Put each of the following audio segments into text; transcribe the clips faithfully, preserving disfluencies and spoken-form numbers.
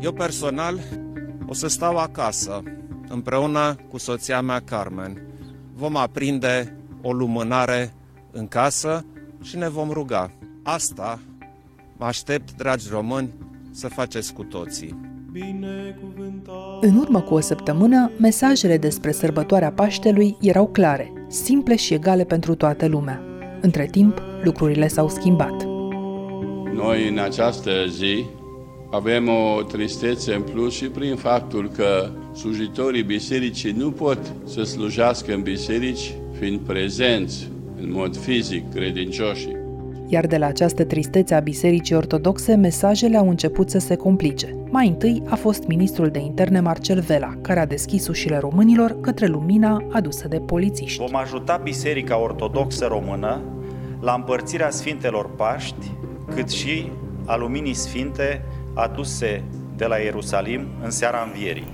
Eu personal o să stau acasă, împreună cu soția mea, Carmen. Vom aprinde o lumânare în casă și ne vom ruga. Asta mă aștept, dragi români, să faceți cu toții. În urmă cu o săptămână, mesajele despre sărbătoarea Paștelui erau clare, simple și egale pentru toată lumea. Între timp, lucrurile s-au schimbat. Noi, în această zi, avem o tristețe în plus și prin faptul că slujitorii bisericii nu pot să slujească în biserici, fiind prezenți în mod fizic credincioșii. Iar de la această tristețe a Bisericii Ortodoxe, mesajele au început să se complice. Mai întâi a fost ministrul de interne Marcel Vela, care a deschis ușile românilor către lumina adusă de polițiști. Vom ajuta Biserica Ortodoxă Română la împărțirea Sfintelor Paști, cât și a luminii sfinte aduse de la Ierusalim în seara învierii.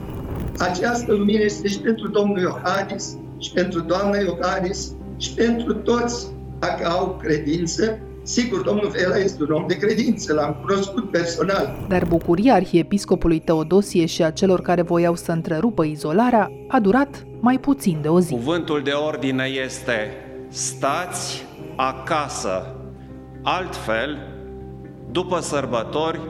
Această lumină este și pentru domnul Iohannis, și pentru doamna Iohannis, și pentru toți care au credință. Sigur, domnul Vela este un om de credință, l-am cunoscut personal. Dar bucuria arhiepiscopului Teodosie și a celor care voiau să întrerupă izolarea a durat mai puțin de o zi. Cuvântul de ordine este: stați acasă, altfel, după sărbători,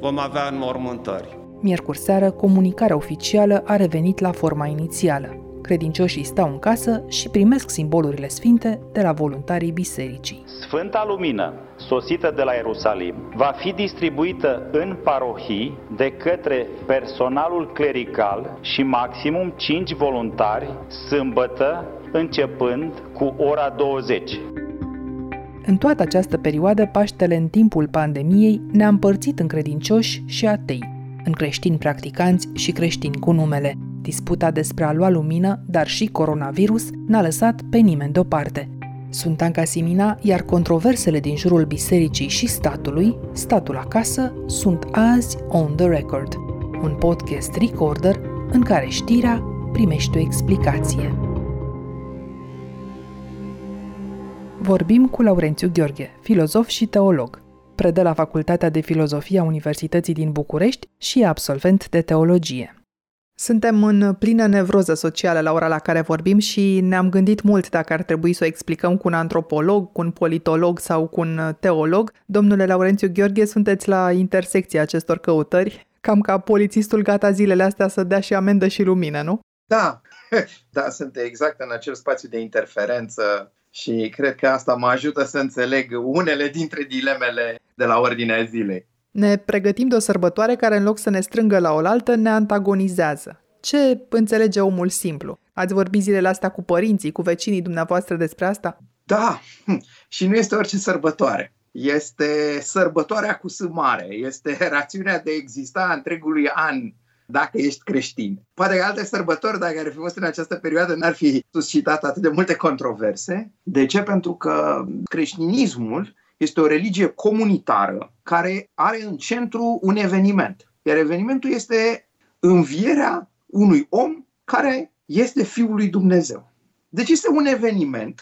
vom avea înmormântări. Miercuri seară, comunicarea oficială a revenit la forma inițială. Credincioșii stau în casă și primesc simbolurile sfinte de la voluntarii bisericii. Sfânta Lumină, sosită de la Ierusalim, va fi distribuită în parohii de către personalul clerical și maximum cinci voluntari, sâmbătă, începând cu ora douăzeci. În toată această perioadă, Paștele în timpul pandemiei ne-a împărțit în credincioși și atei, în creștini practicanți și creștini cu numele. Disputa despre a lua lumină, dar și coronavirus, n-a lăsat pe nimeni deoparte. Sunt Anca Simina, iar controversele din jurul bisericii și statului, statul acasă, sunt azi On The Record, un podcast Recorder în care știrea primește o explicație. Vorbim cu Laurențiu Gheorghe, filozof și teolog. Predă la Facultatea de Filozofie a Universității din București și e absolvent de teologie. Suntem în plină nevroză socială la ora la care vorbim și ne-am gândit mult dacă ar trebui să o explicăm cu un antropolog, cu un politolog sau cu un teolog. Domnule Laurențiu Gheorghe, sunteți la intersecția acestor căutări, cam ca polițistul gata zilele astea să dea și amendă și lumină, nu? Da, da, sunt exact în acel spațiu de interferență și cred că asta mă ajută să înțeleg unele dintre dilemele de la ordinea zilei. Ne pregătim de o sărbătoare care, în loc să ne strângă la oaltă, ne antagonizează. Ce înțelege omul simplu? Ați vorbit zilele astea cu părinții, cu vecinii dumneavoastră despre asta? Da, și nu este orice sărbătoare. Este sărbătoarea cu S mare, este rațiunea de a exista a întregului an, dacă ești creștin. Poate că alte sărbători, dacă ar fi fost în această perioadă, n-ar fi suscitat atât de multe controverse. De ce? Pentru că creștinismul este o religie comunitară care are în centru un eveniment. Iar evenimentul este învierea unui om care este Fiul lui Dumnezeu. Deci este un eveniment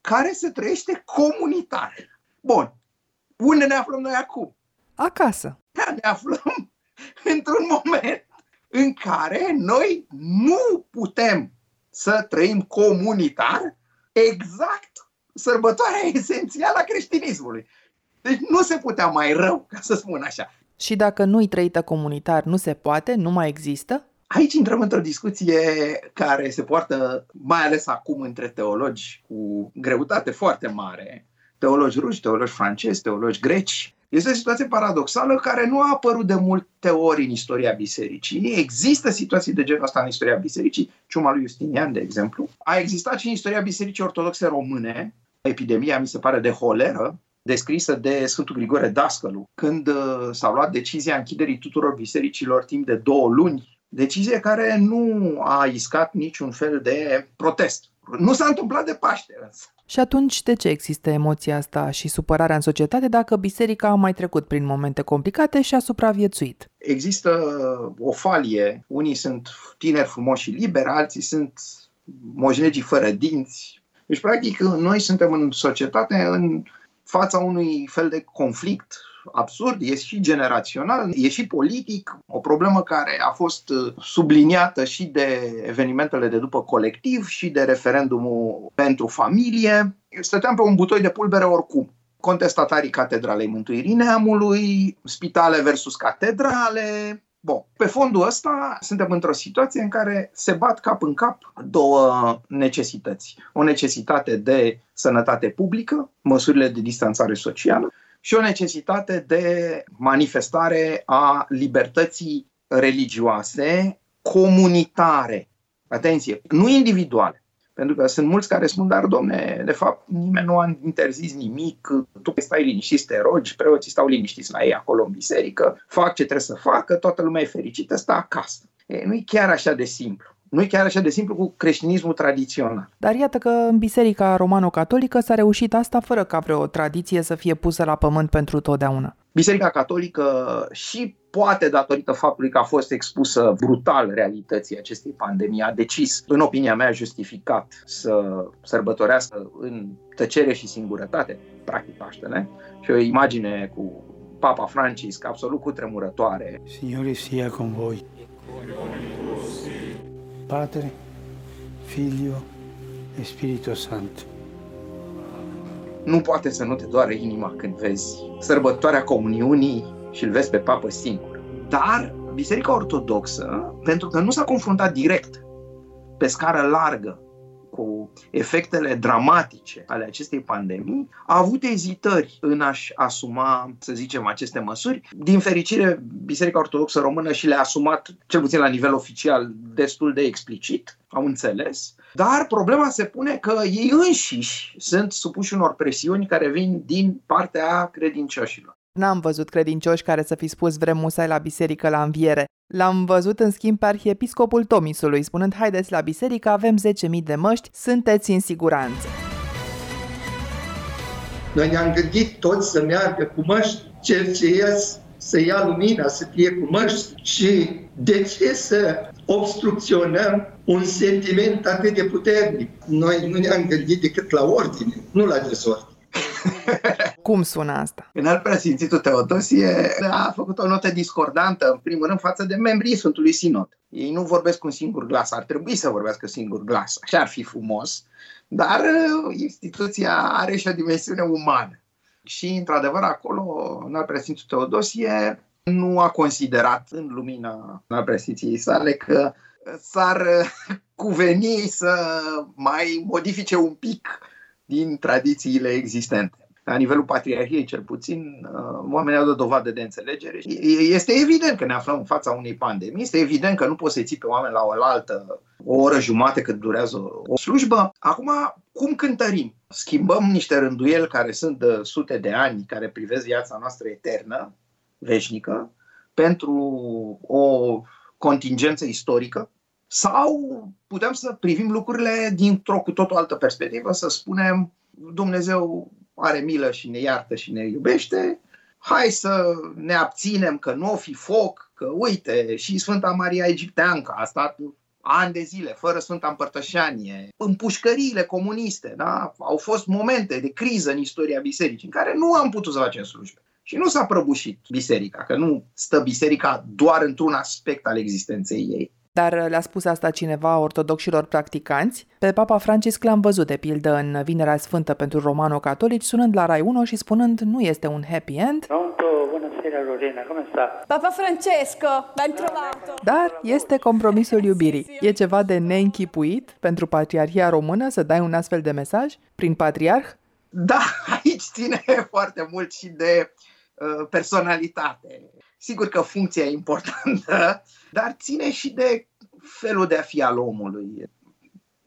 care se trăiește comunitar. Bun. Unde ne aflăm noi acum? Acasă. Da, ne aflăm într-un moment în care noi nu putem să trăim comunitar exact sărbătoarea esențială a creștinismului. Deci nu se putea mai rău, ca să spun așa. Și dacă nu-i trăită comunitar, nu se poate, nu mai există? Aici intrăm într-o discuție care se poartă mai ales acum între teologi cu greutate foarte mare. Teologi ruși, teologi francezi, teologi greci. Este o situație paradoxală care nu a apărut de multe ori în istoria bisericii. Există situații de genul ăsta în istoria bisericii, ciuma lui Justinian, de exemplu. A existat și în istoria bisericii ortodoxe române, epidemia, mi se pare, de holeră, descrisă de Sfântul Grigore Dascălu, când s-a luat decizia închiderii tuturor bisericilor timp de două luni, decizie care nu a iscat niciun fel de protest. Nu s-a întâmplat de Paște, însă. Și atunci, de ce există emoția asta și supărarea în societate dacă biserica a mai trecut prin momente complicate și a supraviețuit? Există o falie. Unii sunt tineri frumoși și liberi, alții sunt moșnegii fără dinți. Deci, practic, noi suntem în societate în fața unui fel de conflict absurd, e și generațional, e și politic, o problemă care a fost subliniată și de evenimentele de după colectiv și de referendumul pentru familie. Stăteam pe un butoi de pulbere oricum. Contestatarii Catedralei Mântuirii Neamului, spitale versus catedrale. Bun. Pe fondul ăsta suntem într-o situație în care se bat cap în cap două necesități. O necesitate de sănătate publică, măsurile de distanțare socială, și o necesitate de manifestare a libertății religioase comunitare. Atenție, nu individuale. Pentru că sunt mulți care spun, dar domne, de fapt nimeni nu a interzis nimic, tu stai liniștit să te rogi, preoții stau liniștiți la ei acolo în biserică, fac ce trebuie să facă, toată lumea e fericită, stă acasă. E, nu e chiar așa de simplu. Nu e chiar așa de simplu cu creștinismul tradițional. Dar iată că în Biserica Romano-Catolică s-a reușit asta fără ca vreo tradiție să fie pusă la pământ pentru totdeauna. Biserica Catolică, și poate datorită faptului că a fost expusă brutal realității acestei pandemii, a decis, în opinia mea, justificat să sărbătorească în tăcere și singurătate, practic Paștele, și o imagine cu Papa Francisc absolut cutremurătoare. Signore sia con voi. Padre, Figlio e Spiritul Sant. Nu poate să nu te doare inima când vezi sărbătoarea comuniunii și îl vezi pe papă singur. Dar Biserica Ortodoxă, pentru că nu s-a confruntat direct, pe scară largă, cu efectele dramatice ale acestei pandemii, a avut ezitări în a-și asuma, să zicem, aceste măsuri. Din fericire, Biserica Ortodoxă Română și le-a asumat, cel puțin la nivel oficial, destul de explicit, au înțeles, dar problema se pune că ei înșiși sunt supuși unor presiuni care vin din partea credincioșilor. N-am văzut credincioși care să fi spus vrem musai la biserică la înviere. L-am văzut în schimb pe arhiepiscopul Tomisului, spunând haideți la biserică, avem zece mii de măști, sunteți în siguranță. Noi ne-am gândit toți să meargă cu măști, cel ce ies să ia lumina, să fie cu măști. Și de ce să obstrucționăm un sentiment atât de puternic? Noi nu ne-am gândit decât la ordine, nu la desordine. Cum sună asta? Înalt preasfințitul Teodosie a făcut o notă discordantă, în primul rând, față de membrii Sfântului Sinod. Ei nu vorbesc cu un singur glas, ar trebui să vorbească singur glas, așa ar fi frumos, dar instituția are și o dimensiune umană. Și, într-adevăr, acolo, înalt preasfințitul Teodosie nu a considerat, în lumina înalt preasfinției sale, că s-ar cuveni să mai modifice un pic din tradițiile existente. La nivelul Patriarhiei, cel puțin, oamenii au dat dovadă de înțelegere. Este evident că ne aflăm în fața unei pandemii, este evident că nu poți să-i ții pe oameni la oaltă o oră jumate cât durează o slujbă. Acum, cum cântărim? Schimbăm niște rânduieli care sunt de sute de ani, care privesc viața noastră eternă, veșnică, pentru o contingență istorică? Sau putem să privim lucrurile dintr-o cu tot o altă perspectivă, să spunem Dumnezeu are milă și ne iartă și ne iubește, hai să ne abținem că nu o fi foc, că uite și Sfânta Maria Egipteanca a stat ani de zile fără Sfânta Împărtășanie. În pușcăriile comuniste, da? Au fost momente de criză în istoria bisericii în care nu am putut să facem slujbe. Și nu s-a prăbușit biserica, că nu stă biserica doar într-un aspect al existenței ei. Dar le-a spus asta cineva ortodoxilor practicanți? Pe Papa Francisc l-am văzut, de pildă, în Vinerea Sfântă pentru romano-catolici, sunând la Rai unu și spunând nu este un happy end. Pronto, bună seara, Lorena, cum sta? Papa Francesco, ben trovato! Dar este compromisul iubirii. E ceva de neînchipuit pentru Patriarhia Română să dai un astfel de mesaj prin patriarh? Da, aici ține foarte mult și de uh, personalitate. Sigur că funcția e importantă, dar ține și de felul de a fi al omului.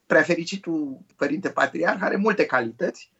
Prefericitul Părinte Patriarh are multe calități.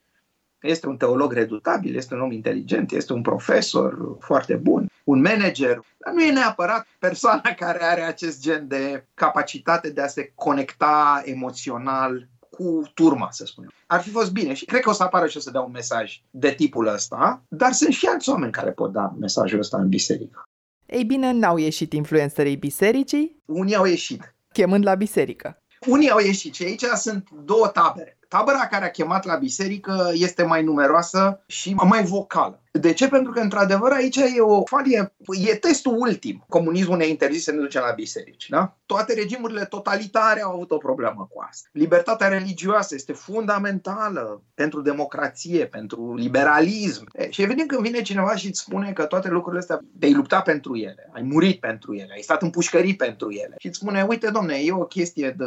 Este un teolog redutabil, este un om inteligent, este un profesor foarte bun, un manager. Dar nu e neapărat persoana care are acest gen de capacitate de a se conecta emoțional cu turma, să spunem. Ar fi fost bine și cred că o să apară și o să dea un mesaj de tipul ăsta, dar sunt și alți oameni care pot da mesajul ăsta în biserică. Ei bine, n-au ieșit influențării bisericii? Unii au ieșit. Chemând la biserică. Unii au ieșit și aici sunt două tabere. tabăra care a chemat la biserică este mai numeroasă și mai vocală. De ce? Pentru că, într-adevăr, aici e o falie, e testul ultim. Comunismul ne-a interzis să ne ducem la biserici. Da? Toate regimurile totalitare au avut o problemă cu asta. Libertatea religioasă este fundamentală pentru democrație, pentru liberalism. E, și evident când vine cineva și îți spune că toate lucrurile astea, te-ai luptat pentru ele, ai murit pentru ele, ai stat în pușcării pentru ele. Și îți spune, uite, domne, e o chestie de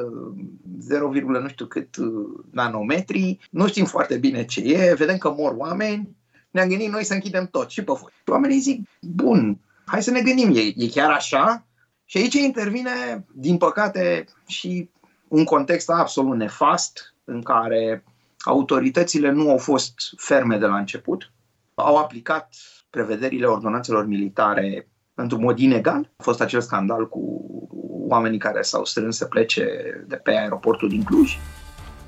zero, nu știu cât nanometri, nu știm foarte bine ce e, vedem că mor oameni, ne-am gândit noi să închidem tot și pe voi. Oamenii zic, bun, hai să ne gândim, e, e chiar așa? Și aici intervine, din păcate, și un context absolut nefast, în care autoritățile nu au fost ferme de la început, au aplicat prevederile ordonanțelor militare într-un mod inegal. A fost acel scandal cu oamenii care s-au strâns să plece de pe aeroportul din Cluj.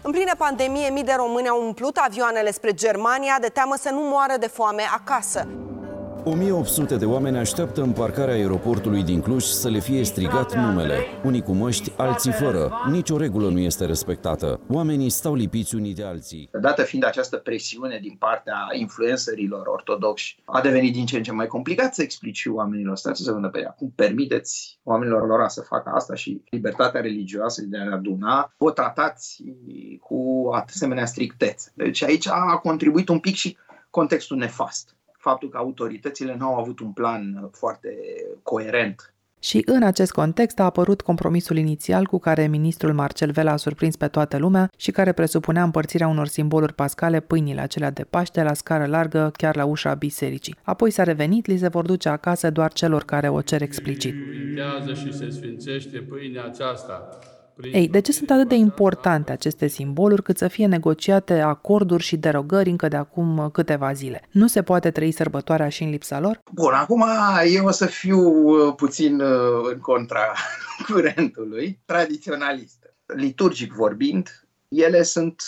În plină pandemie, mii de români au umplut avioanele spre Germania de teamă să nu moară de foame acasă. o mie opt sute de oameni așteaptă în parcarea aeroportului din Cluj să le fie strigat numele. Unii cu măști, alții fără. Nici o regulă nu este respectată. Oamenii stau lipiți unii de alții. Dată fiind această presiune din partea influencerilor ortodoxi, a devenit din ce în ce mai complicat să explici oamenilor ăsta să se vândă pe ea. Cum permiteți oamenilor lor să facă asta și libertatea religioasă de a aduna o tratați cu asemenea strictețe. Deci aici a contribuit un pic și contextul nefast. Faptul că autoritățile nu au avut un plan foarte coerent. Și în acest context a apărut compromisul inițial cu care ministrul Marcel Vela a surprins pe toată lumea și care presupunea împărțirea unor simboluri pascale, pâinile acelea de Paște, la scară largă, chiar la ușa bisericii. Apoi s-a revenit, li se vor duce acasă doar celor care o cer explicit. Iubilează și se sfințește pâinea aceasta. Ei, de ce sunt atât de importante aceste simboluri cât să fie negociate acorduri și derogări încă de acum câteva zile? Nu se poate trăi sărbătoarea și în lipsa lor? Bun, acum eu o să fiu puțin în contra curentului, tradiționalist. Liturgic vorbind, ele sunt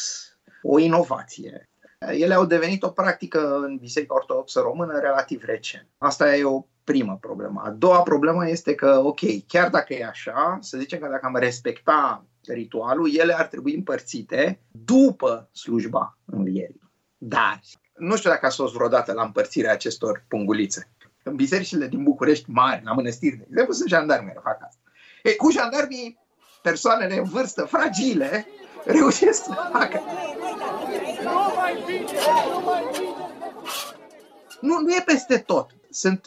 o inovație. Ele au devenit o practică în Biserica Ortodoxă Română relativ recent. Asta e o prima problemă. A doua problemă este că, ok, chiar dacă e așa, să zicem că dacă am respecta ritualul, ele ar trebui împărțite după slujba învierii. Dar nu știu dacă a fost vreodată la împărțirea acestor pungulițe. În bisericile din București mari, la mănăstiri, de exemplu, sunt jandarmi care fac asta. E, cu jandarmii, persoanele în vârstă, fragile, reușesc să facă. Nu mai bine, nu mai bine. Nu e peste tot. Sunt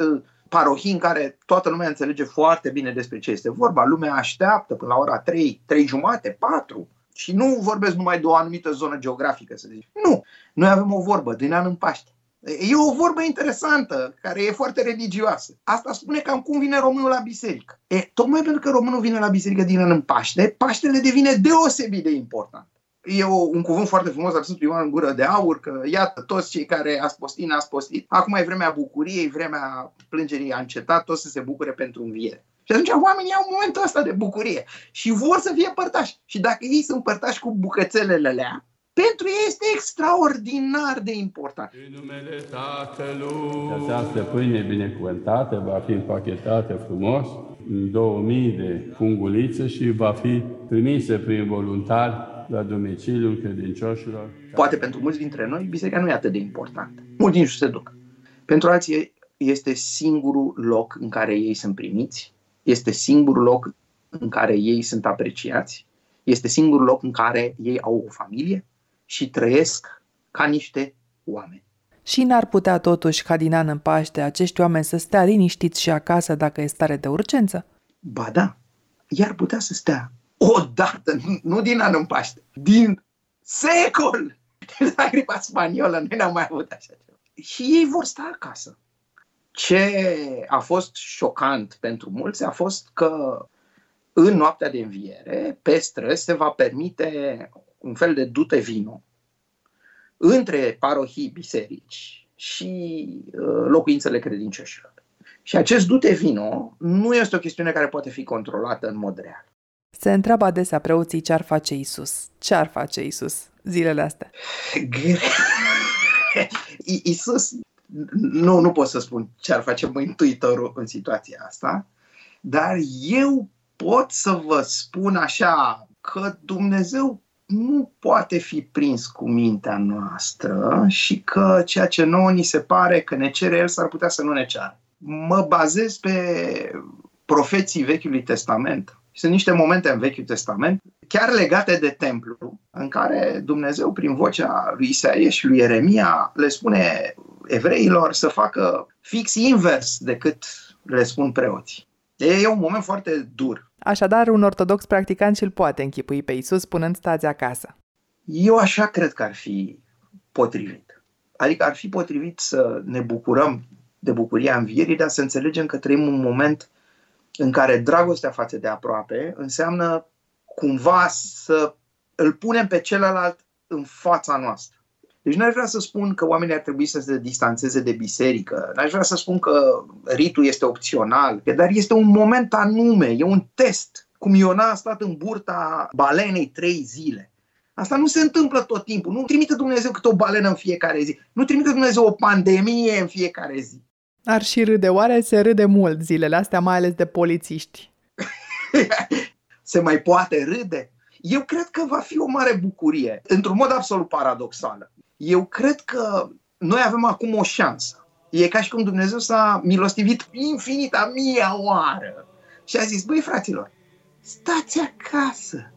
parohii în care toată lumea înțelege foarte bine despre ce este vorba. Lumea așteaptă până la ora trei, trei jumate, patru. Și nu vorbesc numai de o anumită zonă geografică, să zic. Nu! Noi avem o vorbă din an în Paște. E o vorbă interesantă, care e foarte religioasă. Asta spune cam cum vine românul la biserică. E, tocmai pentru că românul vine la biserică din an în Paște, Paștele devine deosebit de important. E o, un cuvânt foarte frumos al Sfântului Ioan în Gură de Aur, că iată, toți cei care ați postit, n-ați postit. Acum e vremea bucuriei, vremea plângerii a încetat, toți să se bucure pentru înviere. Și atunci oamenii au momentul ăsta de bucurie și vor să fie părtași. Și dacă ei sunt părtași cu bucățelele alea, pentru ei este extraordinar de important. În numele Tatălui. Această pâine binecuvântată va fi împachetată frumos în două mii de fungulițe și va fi trimisă prin voluntari la domiciliul credincioșilor. Poate pentru mulți dintre noi, biserica nu e atât de importantă. Mulți nici se duc. Pentru alții este singurul loc în care ei sunt primiți, este singurul loc în care ei sunt apreciați, este singurul loc în care ei au o familie și trăiesc ca niște oameni. Și n-ar putea totuși ca din an în Paște acești oameni să stea liniștiți și acasă dacă e stare de urgență? Ba da, i-ar putea să stea odată, nu din an în Paște, din secol. De la gripa spaniolă, noi n-am mai avut așa ceva. Și ei vor sta acasă. Ce a fost șocant pentru mulți a fost că în noaptea de înviere, pe străzi, se va permite un fel de dute vino între parohii, biserici și locuințele credincioșilor. Și acest dute vino nu este o chestiune care poate fi controlată în mod real. Se întreabă adesea preoții ce-ar face Iisus. Ce-ar face Iisus zilele astea? Iisus, nu, nu pot să spun ce-ar face Mântuitorul în situația asta, dar eu pot să vă spun așa că Dumnezeu nu poate fi prins cu mintea noastră și că ceea ce nouă ni se pare că ne cere El s-ar putea să nu ne ceară. Mă bazez pe profeții Vechiului Testament. Sunt niște momente în Vechiul Testament, chiar legate de templu, în care Dumnezeu, prin vocea lui Isaia și lui Ieremia, le spune evreilor să facă fix invers decât le spun preoții. E un moment foarte dur. Așadar, un ortodox practicant și-l poate închipui pe Iisus spunând stați acasă. Eu așa cred că ar fi potrivit. Adică ar fi potrivit să ne bucurăm de bucuria învierii, dar să înțelegem că trăim un moment în care dragostea față de aproape înseamnă cumva să îl punem pe celălalt în fața noastră. Deci n-aș vrea să spun că oamenii ar trebui să se distanțeze de biserică, n-aș vrea să spun că ritul este opțional, dar este un moment anume, e un test. Cum Iona a stat în burta balenei trei zile. Asta nu se întâmplă tot timpul. Nu trimite Dumnezeu câte o balenă în fiecare zi. Nu trimite Dumnezeu o pandemie în fiecare zi. Ar și râde. Oare se râde mult zilele astea, mai ales de polițiști? Se mai poate râde? Eu cred că va fi o mare bucurie, într-un mod absolut paradoxal. Eu cred că noi avem acum o șansă. E ca și cum Dumnezeu s-a milostivit infinita mia oară și a zis, băi fraților, stați acasă,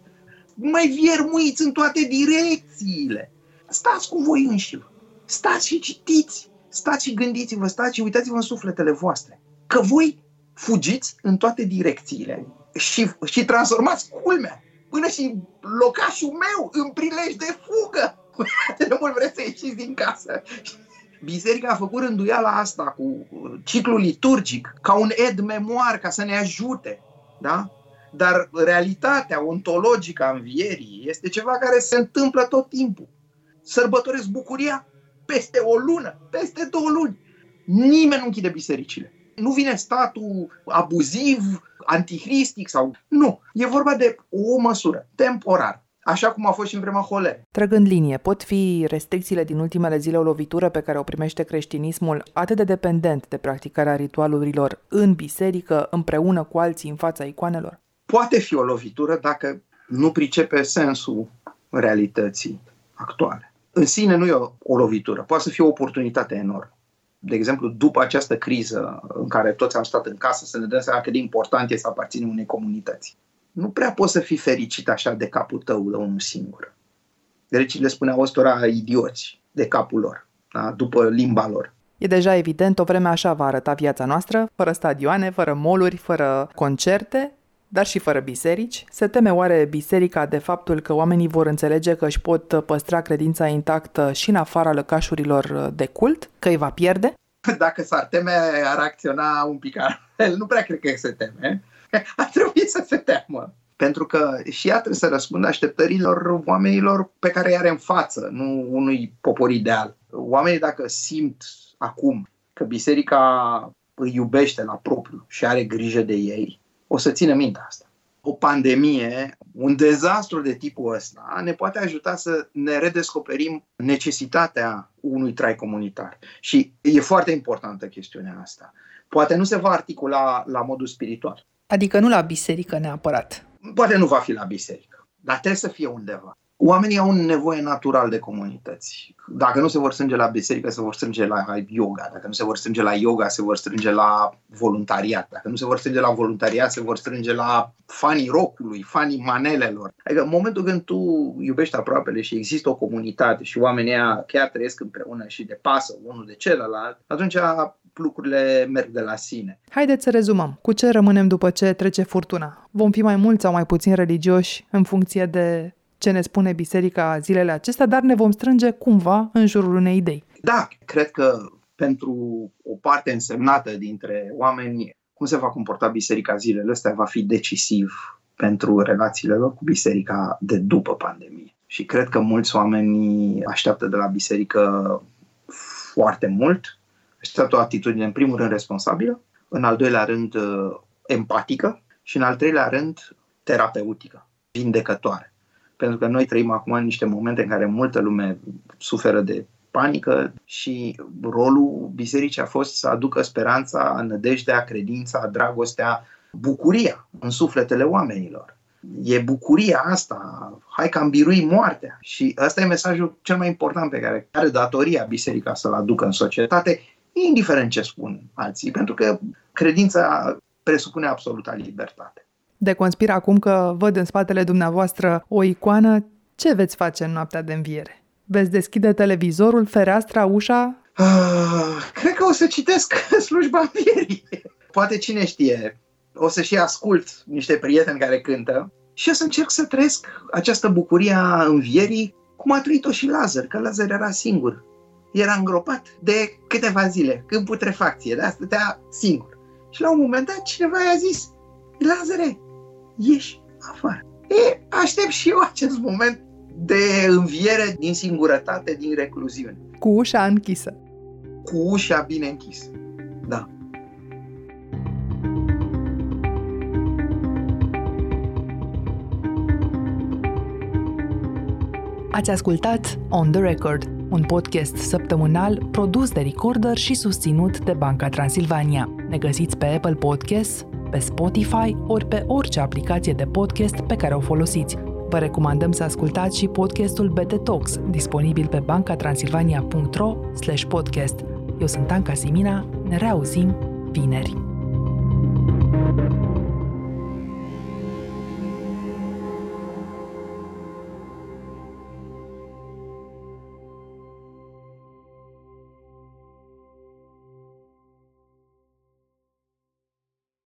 mai viermuiți în toate direcțiile, stați cu voi înși, stați și citiți, stați și gândiți-vă, stați și uitați-vă în sufletele voastre, că voi fugiți în toate direcțiile și, și transformați culmea, până și locașul meu în prilej de fugă. Nu mult vreți să ieșiți din casă. Biserica a făcut rânduiala asta cu ciclul liturgic ca un ed memoar, ca să ne ajute. Da? Dar realitatea ontologică a învierii este ceva care se întâmplă tot timpul. Sărbătoresc bucuria peste o lună, peste două luni. Nimeni nu închide bisericile. Nu vine statul abuziv, antihristic sau... Nu, e vorba de o măsură, temporară. Așa cum a fost și în vremea holerei. Trăgând linie, pot fi restricțiile din ultimele zile o lovitură pe care o primește creștinismul atât de dependent de practicarea ritualurilor în biserică, împreună cu alții în fața icoanelor? Poate fi o lovitură dacă nu pricepe sensul realității actuale. În sine nu e o, o lovitură, poate să fie o oportunitate enormă. De exemplu, după această criză în care toți am stat în casă, să ne dăm seama cât de important e să aparținem unei comunități. Nu prea poți să fii fericit așa de capul tău, de unul singur. Grecii le spuneau ăstora idioți de capul lor, da? După limba lor. E deja evident, o vreme așa va arăta viața noastră, fără stadioane, fără mall-uri, fără concerte, dar și fără biserici. Se teme oare biserica de faptul că oamenii vor înțelege că își pot păstra credința intactă și în afara lăcașurilor de cult? Că îi va pierde? Dacă s-ar teme, ar acționa un pic altfel. Nu prea cred că se teme. Ar trebui să se teamă. Pentru că și ea trebuie să răspundă așteptărilor oamenilor pe care i-are în față, nu unui popor ideal. Oamenii, dacă simt acum că biserica îi iubește la propriu și are grijă de ei, o să țină minte asta. O pandemie, un dezastru de tipul ăsta ne poate ajuta să ne redescoperim necesitatea unui trai comunitar. Și e foarte importantă chestiunea asta. Poate nu se va articula la modul spiritual. Adică nu la biserică neapărat. Poate nu va fi la biserică, dar trebuie să fie undeva. Oamenii au un nevoie natural de comunități. Dacă nu se vor strânge la biserică, se vor strânge la yoga. Dacă nu se vor strânge la yoga, se vor strânge la voluntariat. Dacă nu se vor strânge la voluntariat, se vor strânge la fanii rock-ului, fanii manelelor. Adică în momentul când tu iubești aproapele și există o comunitate și oamenii aia chiar trăiesc împreună și depasă unul de celălalt, atunci lucrurile merg de la sine. Haideți să rezumăm. Cu ce rămânem după ce trece furtuna? Vom fi mai mulți sau mai puțin religioși în funcție de ce ne spune biserica zilele acestea, dar ne vom strânge cumva în jurul unei idei. Da, cred că pentru o parte însemnată dintre oameni, cum se va comporta biserica zilele astea va fi decisiv pentru relațiile lor cu biserica de după pandemie. Și cred că mulți oameni așteaptă de la biserică foarte mult. Așteaptă o atitudine, în primul rând, responsabilă, în al doilea rând, empatică și, în al treilea rând, terapeutică, vindecătoare. Pentru că noi trăim acum niște momente în care multă lume suferă de panică și rolul bisericii a fost să aducă speranța, nădejdea, credința, dragostea, bucuria în sufletele oamenilor. E bucuria asta, hai că am birui moartea. Și ăsta e mesajul cel mai important pe care are datoria biserica să-l aducă în societate, indiferent ce spun alții, pentru că credința presupune absoluta libertate. Deconspir acum că văd în spatele dumneavoastră o icoană. Ce veți face în noaptea de înviere? Veți deschide televizorul, fereastra, ușa? Ah, cred că o să citesc slujba învierii. Poate cine știe, o să și ascult niște prieteni care cântă și o să încerc să trăiesc această bucurie a învierii, cum a trăit-o și Lazar, că Lazar era singur. Era îngropat de câteva zile, în putrefacție, dar stătea singur. Și la un moment dat cineva i-a zis: Lazare, ieși afară. E, aștept și eu acest moment de înviere din singurătate, din recluziune. Cu ușa închisă. Cu ușa bine închisă, da. Ați ascultat On The Record, un podcast săptămânal produs de Recorder și susținut de Banca Transilvania. Ne găsiți pe Apple Podcasts, pe Spotify ori pe orice aplicație de podcast pe care o folosiți. Vă recomandăm să ascultați și podcastul B T Talks, disponibil pe bancatransilvania punct ro slash podcast. Eu sunt Anca Simina, ne reauzim vineri.